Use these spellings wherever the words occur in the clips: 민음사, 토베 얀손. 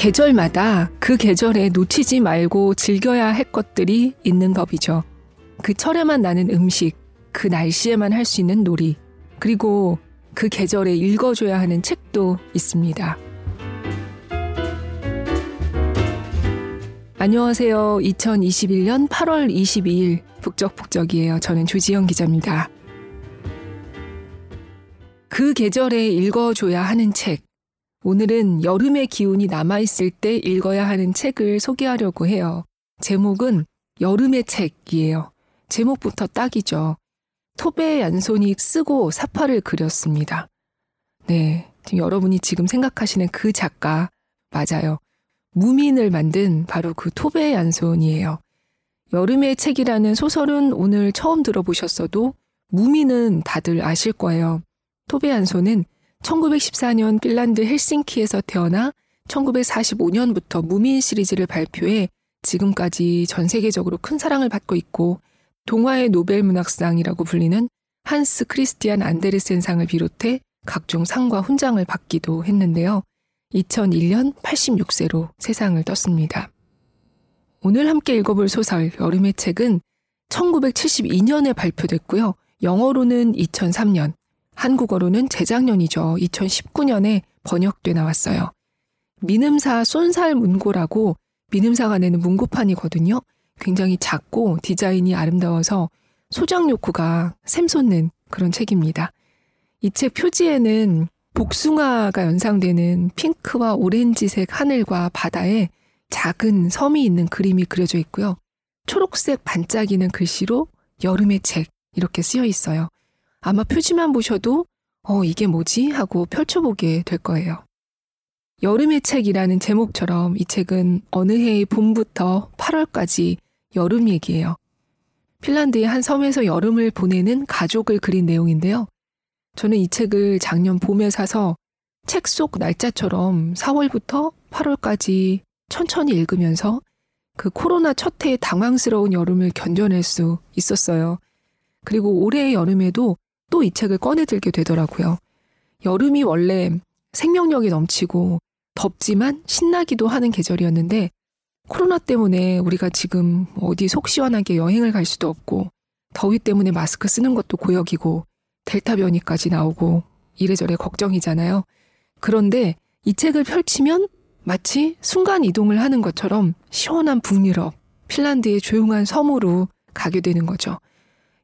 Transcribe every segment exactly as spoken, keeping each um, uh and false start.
계절마다 그 계절에 놓치지 말고 즐겨야 할 것들이 있는 법이죠. 그 철에만 나는 음식, 그 날씨에만 할 수 있는 놀이, 그리고 그 계절에 읽어줘야 하는 책도 있습니다. 안녕하세요. 이천이십일년 팔월 이십이일 북적북적이에요. 저는 조지영 기자입니다. 그 계절에 읽어줘야 하는 책. 오늘은 여름의 기운이 남아있을 때 읽어야 하는 책을 소개하려고 해요. 제목은 여름의 책이에요. 제목부터 딱이죠. 토베 얀손이 쓰고 사파를 그렸습니다. 네, 지금 여러분이 지금 생각하시는 그 작가 맞아요. 무민을 만든 바로 그 토베 얀손이에요. 여름의 책이라는 소설은 오늘 처음 들어보셨어도 무민은 다들 아실 거예요. 토베 얀손은 천구백십사년 핀란드 헬싱키에서 태어나 천구백사십오년부터 무민 시리즈를 발표해 지금까지 전 세계적으로 큰 사랑을 받고 있고 동화의 노벨 문학상이라고 불리는 한스 크리스티안 안데르센상을 비롯해 각종 상과 훈장을 받기도 했는데요. 이천일년 팔십육세로 세상을 떴습니다. 오늘 함께 읽어볼 소설 여름의 책은 천구백칠십이년에 발표됐고요. 영어로는 이천삼년, 한국어로는 재작년이죠. 이천십구년에 번역돼 나왔어요. 민음사 쏜살 문고라고 민음사가 내는 문고판이거든요. 굉장히 작고 디자인이 아름다워서 소장 욕구가 샘솟는 그런 책입니다. 이 책 표지에는 복숭아가 연상되는 핑크와 오렌지색 하늘과 바다에 작은 섬이 있는 그림이 그려져 있고요. 초록색 반짝이는 글씨로 여름의 책 이렇게 쓰여 있어요. 아마 표지만 보셔도 어 이게 뭐지? 하고 펼쳐보게 될 거예요. 여름의 책이라는 제목처럼 이 책은 어느 해의 봄부터 팔월까지 여름 얘기예요. 핀란드의 한 섬에서 여름을 보내는 가족을 그린 내용인데요. 저는 이 책을 작년 봄에 사서 책 속 날짜처럼 사월부터 팔월까지 천천히 읽으면서 그 코로나 첫 해의 당황스러운 여름을 견뎌낼 수 있었어요. 그리고 올해의 여름에도 또 이 책을 꺼내들게 되더라고요. 여름이 원래 생명력이 넘치고 덥지만 신나기도 하는 계절이었는데 코로나 때문에 우리가 지금 어디 속 시원하게 여행을 갈 수도 없고 더위 때문에 마스크 쓰는 것도 고역이고 델타 변이까지 나오고 이래저래 걱정이잖아요. 그런데 이 책을 펼치면 마치 순간 이동을 하는 것처럼 시원한 북유럽, 핀란드의 조용한 섬으로 가게 되는 거죠.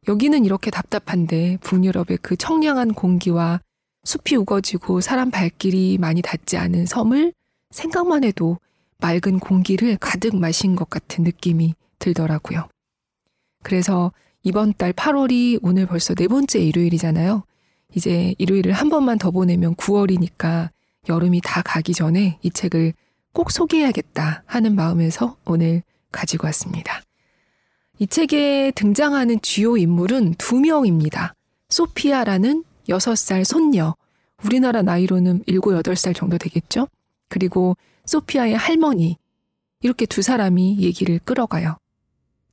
여기는 이렇게 답답한데 북유럽의 그 청량한 공기와 숲이 우거지고 사람 발길이 많이 닿지 않은 섬을 생각만 해도 맑은 공기를 가득 마신 것 같은 느낌이 들더라고요. 그래서 이번 달 팔월이 오늘 벌써 네 번째 일요일이잖아요. 이제 일요일을 한 번만 더 보내면 구월이니까 여름이 다 가기 전에 이 책을 꼭 소개해야겠다 하는 마음에서 오늘 가지고 왔습니다. 이 책에 등장하는 주요 인물은 두 명입니다. 소피아라는 여섯 살 손녀, 우리나라 나이로는 일곱, 여덟 살 정도 되겠죠? 그리고 소피아의 할머니, 이렇게 두 사람이 얘기를 끌어가요.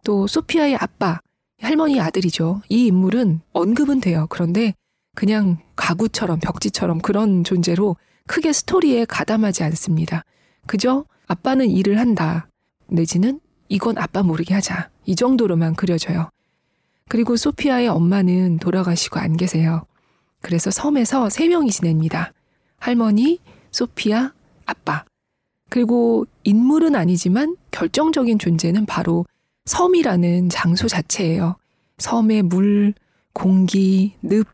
또 소피아의 아빠, 할머니 아들이죠. 이 인물은 언급은 돼요. 그런데 그냥 가구처럼 벽지처럼 그런 존재로 크게 스토리에 가담하지 않습니다. 그저 아빠는 일을 한다. 내지는 이건 아빠 모르게 하자. 이 정도로만 그려져요. 그리고 소피아의 엄마는 돌아가시고 안 계세요. 그래서 섬에서 세 명이 지냅니다. 할머니, 소피아, 아빠. 그리고 인물은 아니지만 결정적인 존재는 바로 섬이라는 장소 자체예요. 섬의 물, 공기, 늪,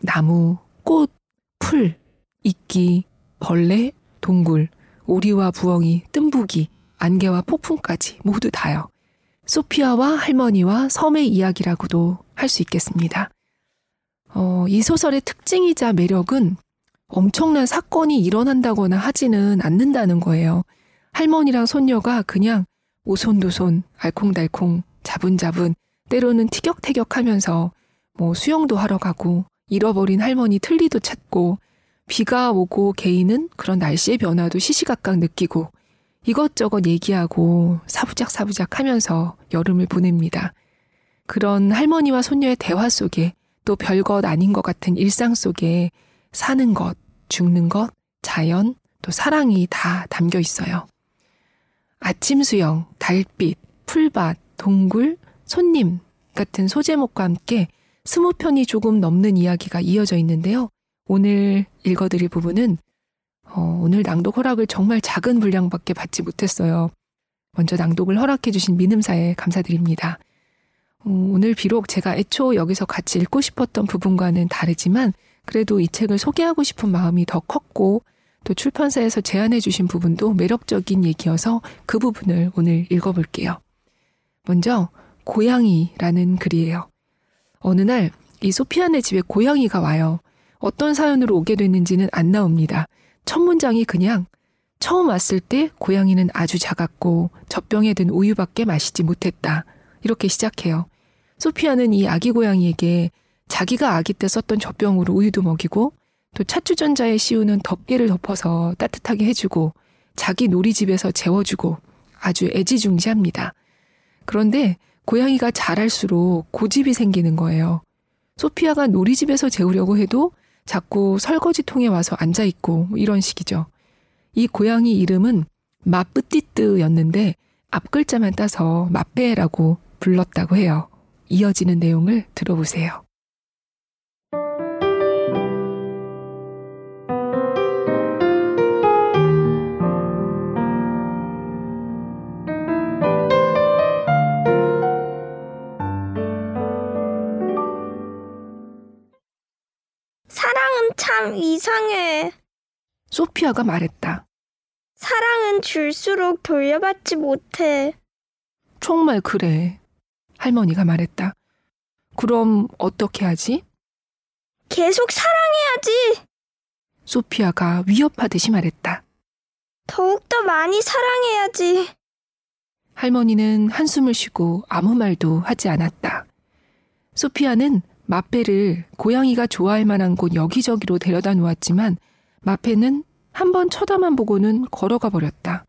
나무, 꽃, 풀, 이끼, 벌레, 동굴, 오리와 부엉이, 뜸부기, 안개와 폭풍까지 모두 다요. 소피아와 할머니와 섬의 이야기라고도 할 수 있겠습니다. 어, 이 소설의 특징이자 매력은 엄청난 사건이 일어난다거나 하지는 않는다는 거예요. 할머니랑 손녀가 그냥 오손도손, 알콩달콩, 자분자분, 때로는 티격태격하면서 뭐 수영도 하러 가고 잃어버린 할머니 틀니도 찾고 비가 오고 개인은 그런 날씨의 변화도 시시각각 느끼고 이것저것 얘기하고 사부작사부작 하면서 여름을 보냅니다. 그런 할머니와 손녀의 대화 속에 또 별것 아닌 것 같은 일상 속에 사는 것, 죽는 것, 자연, 또 사랑이 다 담겨 있어요. 아침 수영, 달빛, 풀밭, 동굴, 손님 같은 소제목과 함께 스무 편이 조금 넘는 이야기가 이어져 있는데요. 오늘 읽어드릴 부분은 어, 오늘 낭독 허락을 정말 작은 분량밖에 받지 못했어요. 먼저 낭독을 허락해 주신 민음사에 감사드립니다. 어, 오늘 비록 제가 애초 여기서 같이 읽고 싶었던 부분과는 다르지만 그래도 이 책을 소개하고 싶은 마음이 더 컸고 또 출판사에서 제안해 주신 부분도 매력적인 얘기여서 그 부분을 오늘 읽어볼게요. 먼저 고양이라는 글이에요. 어느 날 이 소피안의 집에 고양이가 와요. 어떤 사연으로 오게 됐는지는 안 나옵니다. 첫 문장이 그냥 처음 왔을 때 고양이는 아주 작았고 젖병에 든 우유밖에 마시지 못했다. 이렇게 시작해요. 소피아는 이 아기 고양이에게 자기가 아기 때 썼던 젖병으로 우유도 먹이고 또 찻주전자에 씌우는 덮개를 덮어서 따뜻하게 해주고 자기 놀이집에서 재워주고 아주 애지중지합니다. 그런데 고양이가 자랄수록 고집이 생기는 거예요. 소피아가 놀이집에서 재우려고 해도 자꾸 설거지통에 와서 앉아있고 뭐 이런 식이죠. 이 고양이 이름은 마뿌띠뜨였는데 앞글자만 따서 마빼라고 불렀다고 해요. 이어지는 내용을 들어보세요. 참 이상해. 소피아가 말했다. 사랑은 줄수록 돌려받지 못해. 정말 그래. 할머니가 말했다. 그럼 어떻게 하지? 계속 사랑해야지. 소피아가 위협하듯이 말했다. 더욱더 많이 사랑해야지. 할머니는 한숨을 쉬고 아무 말도 하지 않았다. 소피아는 마페를 고양이가 좋아할 만한 곳 여기저기로 데려다 놓았지만 마페는 한 번 쳐다만 보고는 걸어가 버렸다.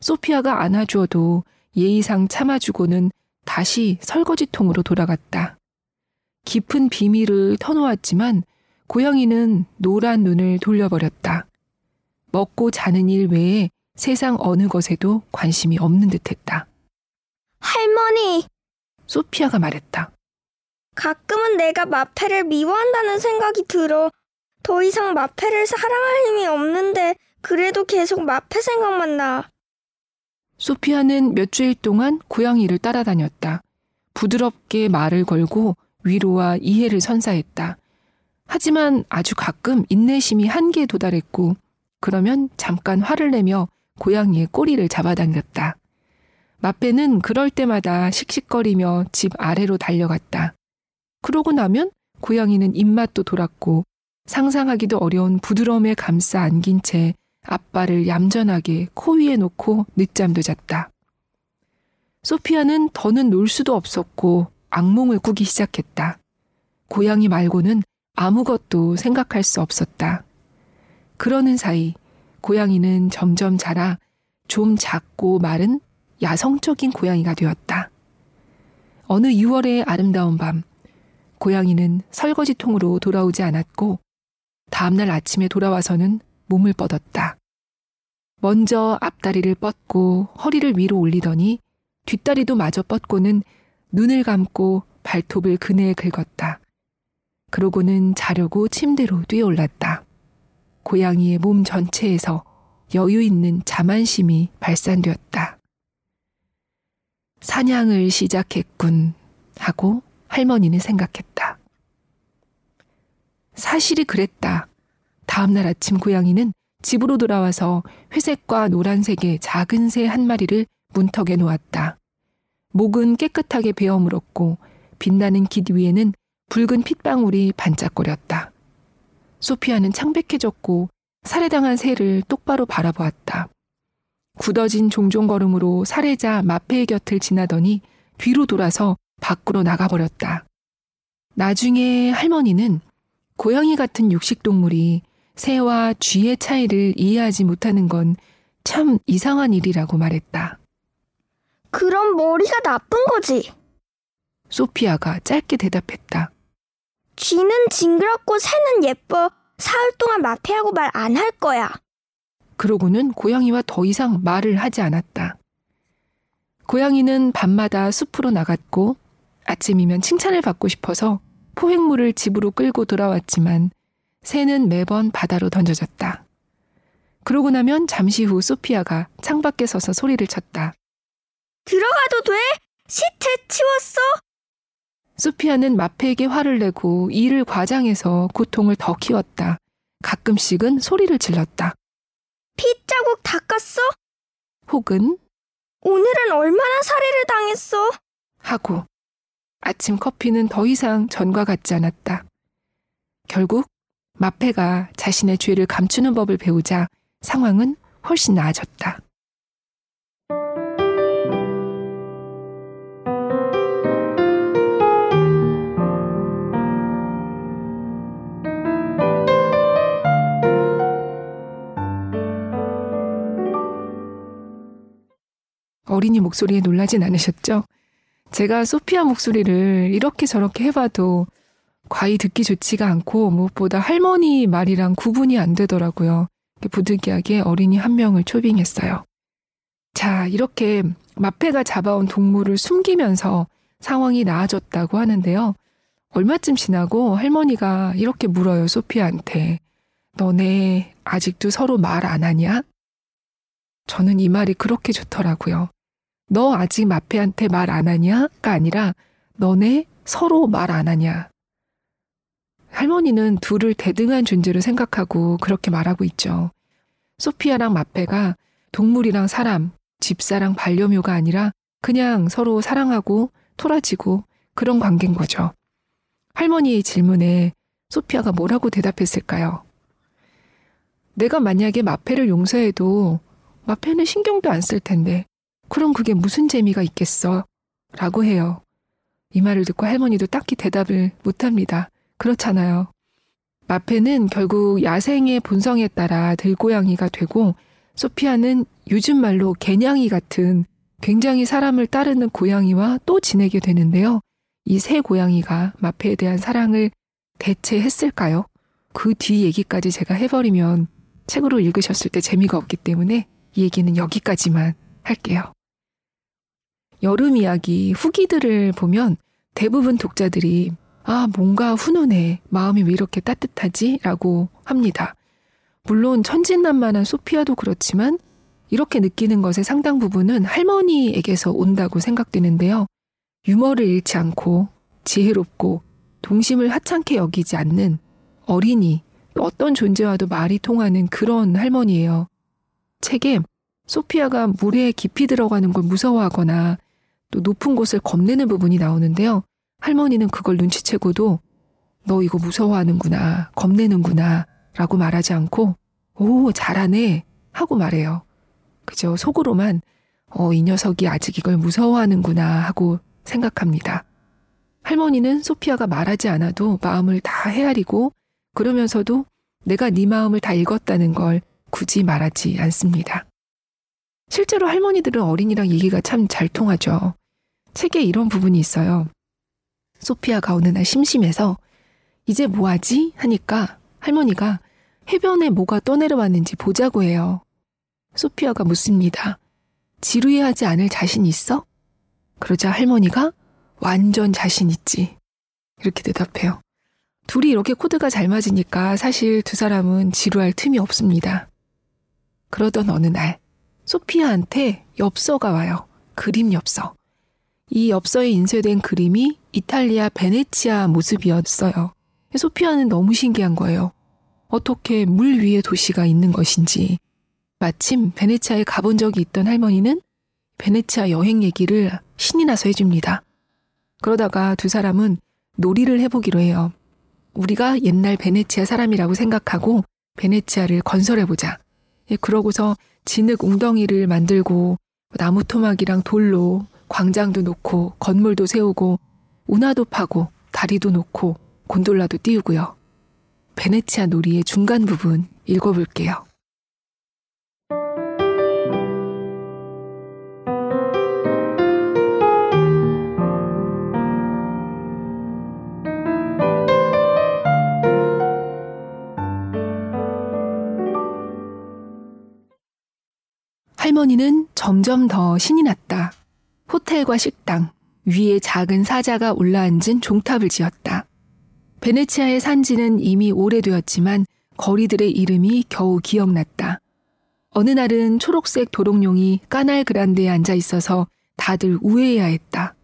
소피아가 안아주어도 예의상 참아주고는 다시 설거지통으로 돌아갔다. 깊은 비밀을 터놓았지만 고양이는 노란 눈을 돌려버렸다. 먹고 자는 일 외에 세상 어느 것에도 관심이 없는 듯했다. 할머니! 소피아가 말했다. 가끔은 내가 마페를 미워한다는 생각이 들어. 더 이상 마페를 사랑할 힘이 없는데 그래도 계속 마페 생각만 나. 소피아는 몇 주일 동안 고양이를 따라다녔다. 부드럽게 말을 걸고 위로와 이해를 선사했다. 하지만 아주 가끔 인내심이 한계에 도달했고 그러면 잠깐 화를 내며 고양이의 꼬리를 잡아당겼다. 마페는 그럴 때마다 씩씩거리며 집 아래로 달려갔다. 그러고 나면 고양이는 입맛도 돌았고 상상하기도 어려운 부드러움에 감싸 안긴 채 앞발을 얌전하게 코 위에 놓고 늦잠도 잤다. 소피아는 더는 놀 수도 없었고 악몽을 꾸기 시작했다. 고양이 말고는 아무것도 생각할 수 없었다. 그러는 사이 고양이는 점점 자라 좀 작고 마른 야성적인 고양이가 되었다. 어느 유월의 아름다운 밤 고양이는 설거지통으로 돌아오지 않았고 다음날 아침에 돌아와서는 몸을 뻗었다. 먼저 앞다리를 뻗고 허리를 위로 올리더니 뒷다리도 마저 뻗고는 눈을 감고 발톱을 그네에 긁었다. 그러고는 자려고 침대로 뛰어올랐다. 고양이의 몸 전체에서 여유 있는 자만심이 발산되었다. 사냥을 시작했군 하고 할머니는 생각했다. 사실이 그랬다. 다음날 아침 고양이는 집으로 돌아와서 회색과 노란색의 작은 새 한 마리를 문턱에 놓았다. 목은 깨끗하게 베어 물었고 빛나는 깃 위에는 붉은 핏방울이 반짝거렸다. 소피아는 창백해졌고 살해당한 새를 똑바로 바라보았다. 굳어진 종종걸음으로 살해자 마페의 곁을 지나더니 뒤로 돌아서 밖으로 나가버렸다. 나중에 할머니는 고양이 같은 육식동물이 새와 쥐의 차이를 이해하지 못하는 건 참 이상한 일이라고 말했다. 그럼 머리가 나쁜 거지? 소피아가 짧게 대답했다. 쥐는 징그럽고 새는 예뻐. 사흘 동안 마피하고 말 안 할 거야. 그러고는 고양이와 더 이상 말을 하지 않았다. 고양이는 밤마다 숲으로 나갔고 아침이면 칭찬을 받고 싶어서 포획물을 집으로 끌고 돌아왔지만 새는 매번 바다로 던져졌다. 그러고 나면 잠시 후 소피아가 창밖에 서서 소리를 쳤다. 들어가도 돼? 시트 치웠어? 소피아는 마페에게 화를 내고 이를 과장해서 고통을 더 키웠다. 가끔씩은 소리를 질렀다. 피자국 닦았어? 혹은 오늘은 얼마나 살해를 당했어? 하고 아침 커피는 더 이상 전과 같지 않았다. 결국 마페가 자신의 죄를 감추는 법을 배우자 상황은 훨씬 나아졌다. 어린이 목소리에 놀라진 않으셨죠? 제가 소피아 목소리를 이렇게 저렇게 해봐도 과히 듣기 좋지가 않고 무엇보다 할머니 말이랑 구분이 안 되더라고요. 부득이하게 어린이 한 명을 초빙했어요. 자, 이렇게 마페가 잡아온 동물을 숨기면서 상황이 나아졌다고 하는데요. 얼마쯤 지나고 할머니가 이렇게 물어요, 소피아한테. 너네 아직도 서로 말 안 하냐? 저는 이 말이 그렇게 좋더라고요. 너 아직 마페한테 말 안 하냐?가 아니라 너네 서로 말 안 하냐. 할머니는 둘을 대등한 존재로 생각하고 그렇게 말하고 있죠. 소피아랑 마페가 동물이랑 사람, 집사랑 반려묘가 아니라 그냥 서로 사랑하고 토라지고 그런 관계인 거죠. 할머니의 질문에 소피아가 뭐라고 대답했을까요? 내가 만약에 마페를 용서해도 마페는 신경도 안 쓸 텐데 그럼 그게 무슨 재미가 있겠어? 라고 해요. 이 말을 듣고 할머니도 딱히 대답을 못합니다. 그렇잖아요. 마페는 결국 야생의 본성에 따라 들고양이가 되고 소피아는 요즘 말로 개냥이 같은 굉장히 사람을 따르는 고양이와 또 지내게 되는데요. 이 새 고양이가 마페에 대한 사랑을 대체했을까요? 그 뒤 얘기까지 제가 해버리면 책으로 읽으셨을 때 재미가 없기 때문에 이 얘기는 여기까지만 할게요. 여름 이야기 후기들을 보면 대부분 독자들이 아, 뭔가 훈훈해. 마음이 왜 이렇게 따뜻하지? 라고 합니다. 물론 천진난만한 소피아도 그렇지만 이렇게 느끼는 것의 상당 부분은 할머니에게서 온다고 생각되는데요. 유머를 잃지 않고 지혜롭고 동심을 하찮게 여기지 않는 어린이, 어떤 존재와도 말이 통하는 그런 할머니예요. 책에 소피아가 물에 깊이 들어가는 걸 무서워하거나 또 높은 곳을 겁내는 부분이 나오는데요. 할머니는 그걸 눈치채고도 너 이거 무서워하는구나, 겁내는구나 라고 말하지 않고 오, 잘하네 하고 말해요. 그저 속으로만 어, 이 녀석이 아직 이걸 무서워하는구나 하고 생각합니다. 할머니는 소피아가 말하지 않아도 마음을 다 헤아리고 그러면서도 내가 네 마음을 다 읽었다는 걸 굳이 말하지 않습니다. 실제로 할머니들은 어린이랑 얘기가 참 잘 통하죠. 책에 이런 부분이 있어요. 소피아가 어느 날 심심해서 이제 뭐하지? 하니까 할머니가 해변에 뭐가 떠내려왔는지 보자고 해요. 소피아가 묻습니다. 지루해하지 않을 자신 있어? 그러자 할머니가 완전 자신 있지. 이렇게 대답해요. 둘이 이렇게 코드가 잘 맞으니까 사실 두 사람은 지루할 틈이 없습니다. 그러던 어느 날 소피아한테 엽서가 와요. 그림 엽서. 이 엽서에 인쇄된 그림이 이탈리아 베네치아 모습이었어요. 소피아는 너무 신기한 거예요. 어떻게 물 위에 도시가 있는 것인지. 마침 베네치아에 가본 적이 있던 할머니는 베네치아 여행 얘기를 신이 나서 해줍니다. 그러다가 두 사람은 놀이를 해보기로 해요. 우리가 옛날 베네치아 사람이라고 생각하고 베네치아를 건설해보자. 그러고서 진흙 웅덩이를 만들고 나무 토막이랑 돌로 광장도 놓고 건물도 세우고 운하도 파고 다리도 놓고 곤돌라도 띄우고요. 베네치아 놀이의 중간 부분 읽어볼게요. 할머니는 점점 더 신이 났다. 호텔과 식당, 위에 작은 사자가 올라앉은 종탑을 지었다. 베네치아의 산지는 이미 오래되었지만 거리들의 이름이 겨우 기억났다. 어느 날은 초록색 도롱뇽이 까날 그란데에 앉아 있어서 다들 우회해야 했다.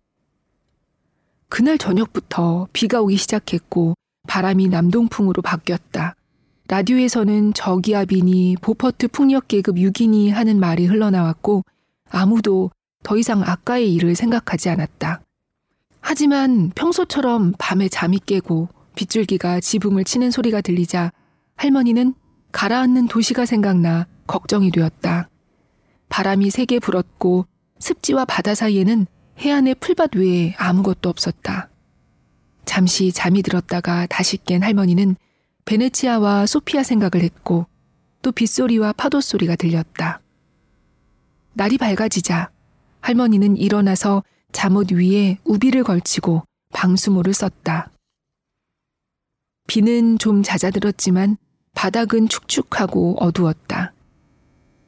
그날 저녁부터 비가 오기 시작했고 바람이 남동풍으로 바뀌었다. 라디오에서는 저기압이니 보퍼트 풍력계급 육이니 하는 말이 흘러나왔고 아무도 더 이상 아까의 일을 생각하지 않았다. 하지만 평소처럼 밤에 잠이 깨고 빗줄기가 지붕을 치는 소리가 들리자 할머니는 가라앉는 도시가 생각나 걱정이 되었다. 바람이 세게 불었고 습지와 바다 사이에는 해안의 풀밭 외에 아무것도 없었다. 잠시 잠이 들었다가 다시 깬 할머니는 베네치아와 소피아 생각을 했고 또 빗소리와 파도 소리가 들렸다. 날이 밝아지자 할머니는 일어나서 잠옷 위에 우비를 걸치고 방수모를 썼다. 비는 좀 잦아들었지만 바닥은 축축하고 어두웠다.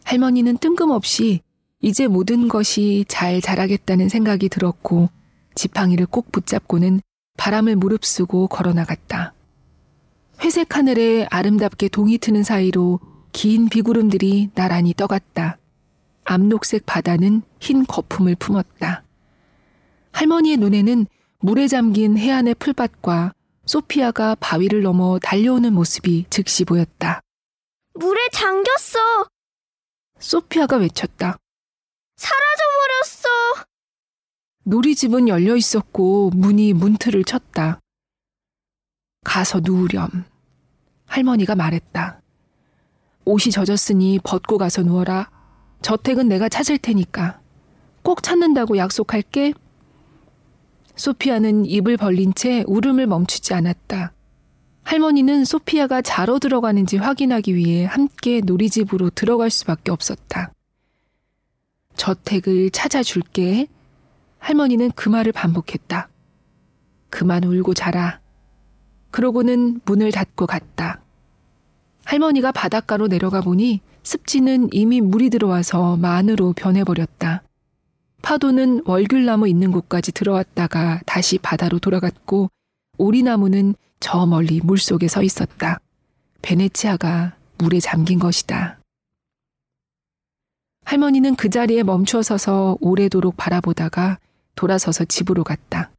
할머니는 뜬금없이 이제 모든 것이 잘 자라겠다는 생각이 들었고 지팡이를 꼭 붙잡고는 바람을 무릅쓰고 걸어나갔다. 회색 하늘에 아름답게 동이 트는 사이로 긴 비구름들이 나란히 떠갔다. 암록색 바다는 흰 거품을 품었다. 할머니의 눈에는 물에 잠긴 해안의 풀밭과 소피아가 바위를 넘어 달려오는 모습이 즉시 보였다. 물에 잠겼어! 소피아가 외쳤다. 사라져버렸어! 놀이집은 열려 있었고 문이 문틀을 쳤다. 가서 누우렴. 할머니가 말했다. 옷이 젖었으니 벗고 가서 누워라. 저택은 내가 찾을 테니까. 꼭 찾는다고 약속할게. 소피아는 입을 벌린 채 울음을 멈추지 않았다. 할머니는 소피아가 자러 들어가는지 확인하기 위해 함께 놀이집으로 들어갈 수밖에 없었다. 저택을 찾아줄게. 할머니는 그 말을 반복했다. 그만 울고 자라. 그러고는 문을 닫고 갔다. 할머니가 바닷가로 내려가 보니 습지는 이미 물이 들어와서 만으로 변해버렸다. 파도는 월귤나무 있는 곳까지 들어왔다가 다시 바다로 돌아갔고 오리나무는 저 멀리 물속에 서 있었다. 베네치아가 물에 잠긴 것이다. 할머니는 그 자리에 멈춰 서서 오래도록 바라보다가 돌아서서 집으로 갔다.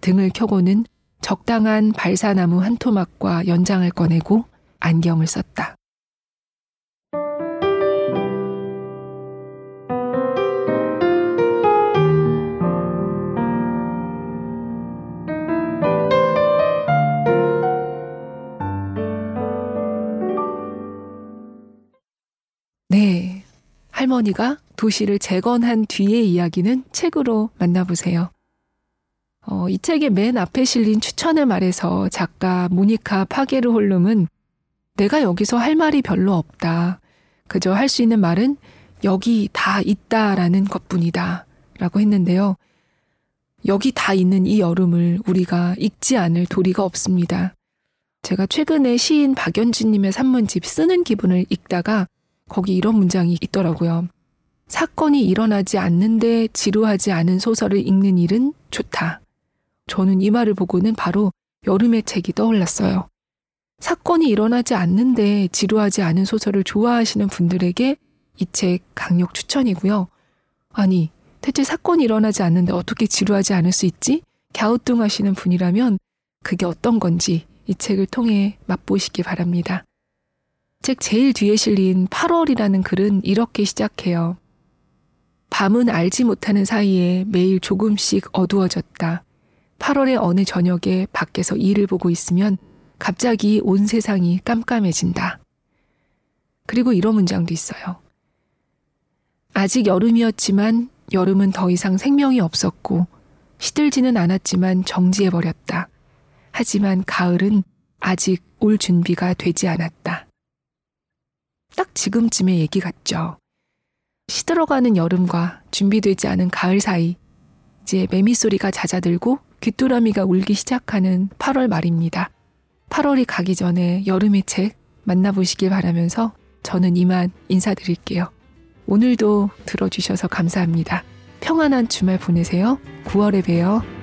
등을 켜고는 적당한 발사나무 한 토막과 연장을 꺼내고 안경을 썼다. 네, 할머니가 도시를 재건한 뒤의 이야기는 책으로 만나보세요. 어, 이 책의 맨 앞에 실린 추천의 말에서 작가 모니카 파게르 홀름은 내가 여기서 할 말이 별로 없다. 그저 할 수 있는 말은 여기 다 있다라는 것뿐이다. 라고 했는데요. 여기 다 있는 이 여름을 우리가 읽지 않을 도리가 없습니다. 제가 최근에 시인 박연진님의 산문집 쓰는 기분을 읽다가 거기 이런 문장이 있더라고요. 사건이 일어나지 않는데 지루하지 않은 소설을 읽는 일은 좋다. 저는 이 말을 보고는 바로 여름의 책이 떠올랐어요. 사건이 일어나지 않는데 지루하지 않은 소설을 좋아하시는 분들에게 이 책 강력 추천이고요. 아니, 대체 사건이 일어나지 않는데 어떻게 지루하지 않을 수 있지? 갸우뚱 하시는 분이라면 그게 어떤 건지 이 책을 통해 맛보시기 바랍니다. 책 제일 뒤에 실린 팔월이라는 글은 이렇게 시작해요. 밤은 알지 못하는 사이에 매일 조금씩 어두워졌다. 팔월의 어느 저녁에 밖에서 이를 보고 있으면 갑자기 온 세상이 깜깜해진다. 그리고 이런 문장도 있어요. 아직 여름이었지만 여름은 더 이상 생명이 없었고 시들지는 않았지만 정지해버렸다. 하지만 가을은 아직 올 준비가 되지 않았다. 딱 지금쯤의 얘기 같죠. 시들어가는 여름과 준비되지 않은 가을 사이 이제 매미 소리가 잦아들고 귀뚜라미가 울기 시작하는 팔월 말입니다. 팔월이 가기 전에 여름의 책 만나보시길 바라면서 저는 이만 인사드릴게요. 오늘도 들어주셔서 감사합니다. 평안한 주말 보내세요. 구월에 봬요.